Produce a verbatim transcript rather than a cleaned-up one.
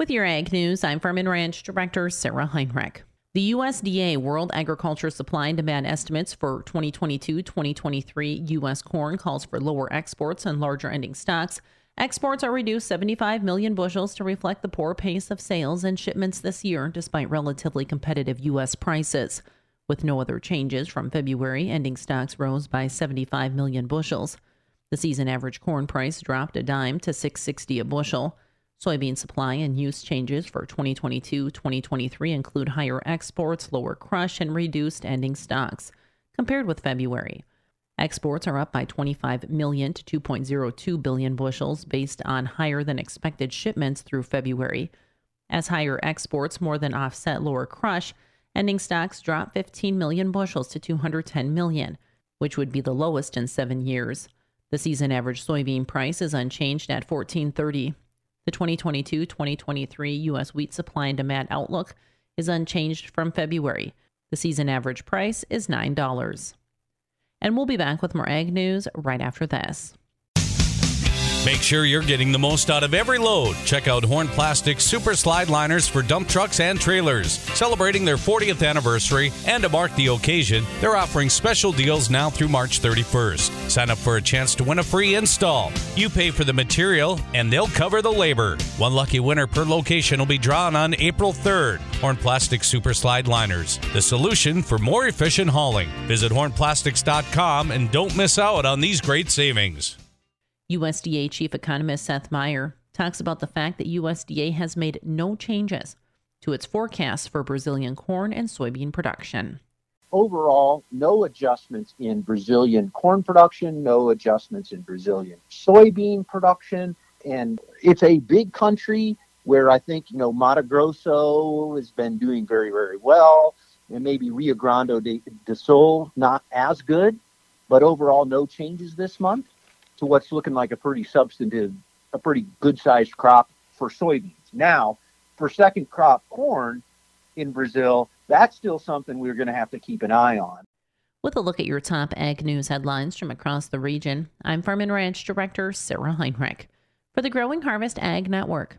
With your Ag News, I'm Farm and Ranch Director Sarah Heinrich. The U S D A World Agriculture Supply and Demand Estimates for twenty twenty-two twenty twenty-three U S corn calls for lower exports and larger ending stocks. Exports are reduced seventy-five million bushels to reflect the poor pace of sales and shipments this year, despite relatively competitive U S prices. With no other changes from February, ending stocks rose by seventy-five million bushels. The season average corn price dropped a dime to six dollars and sixty cents a bushel. Soybean supply and use changes for twenty twenty-two twenty twenty-three include higher exports, lower crush, and reduced ending stocks compared with February. Exports are up by twenty-five million to two point zero two billion bushels based on higher than expected shipments through February. As higher exports more than offset lower crush, ending stocks dropped fifteen million bushels to two hundred ten million, which would be the lowest in seven years. The season average soybean price is unchanged at fourteen dollars and thirty cents. The twenty twenty-two twenty twenty-three U S wheat supply and demand outlook is unchanged from February. The season average price is nine dollars. And we'll be back with more Ag News right after this. Make sure you're getting the most out of every load. Check out Horn Plastic Super Slide Liners for dump trucks and trailers. Celebrating their fortieth anniversary and to mark the occasion, they're offering special deals now through March thirty-first. Sign up for a chance to win a free install. You pay for the material and they'll cover the labor. One lucky winner per location will be drawn on April third. Horn Plastic Super Slide Liners, the solution for more efficient hauling. Visit Horn Plastics dot com and don't miss out on these great savings. U S D A Chief Economist Seth Meyer talks about the fact that U S D A has made no changes to its forecasts for Brazilian corn and soybean production. Overall, no adjustments in Brazilian corn production, no adjustments in Brazilian soybean production. And it's a big country where I think, you know, Mato Grosso has been doing very, very well. And maybe Rio Grande do Sul, not as good. But overall, no changes this month to what's looking like a pretty substantive, a pretty good-sized crop for soybeans. Now, for second crop corn in Brazil, that's still something we're going to have to keep an eye on. With a look at your top Ag News headlines from across the region, I'm Farm and Ranch Director Sarah Heinrich for the Growing Harvest Ag Network.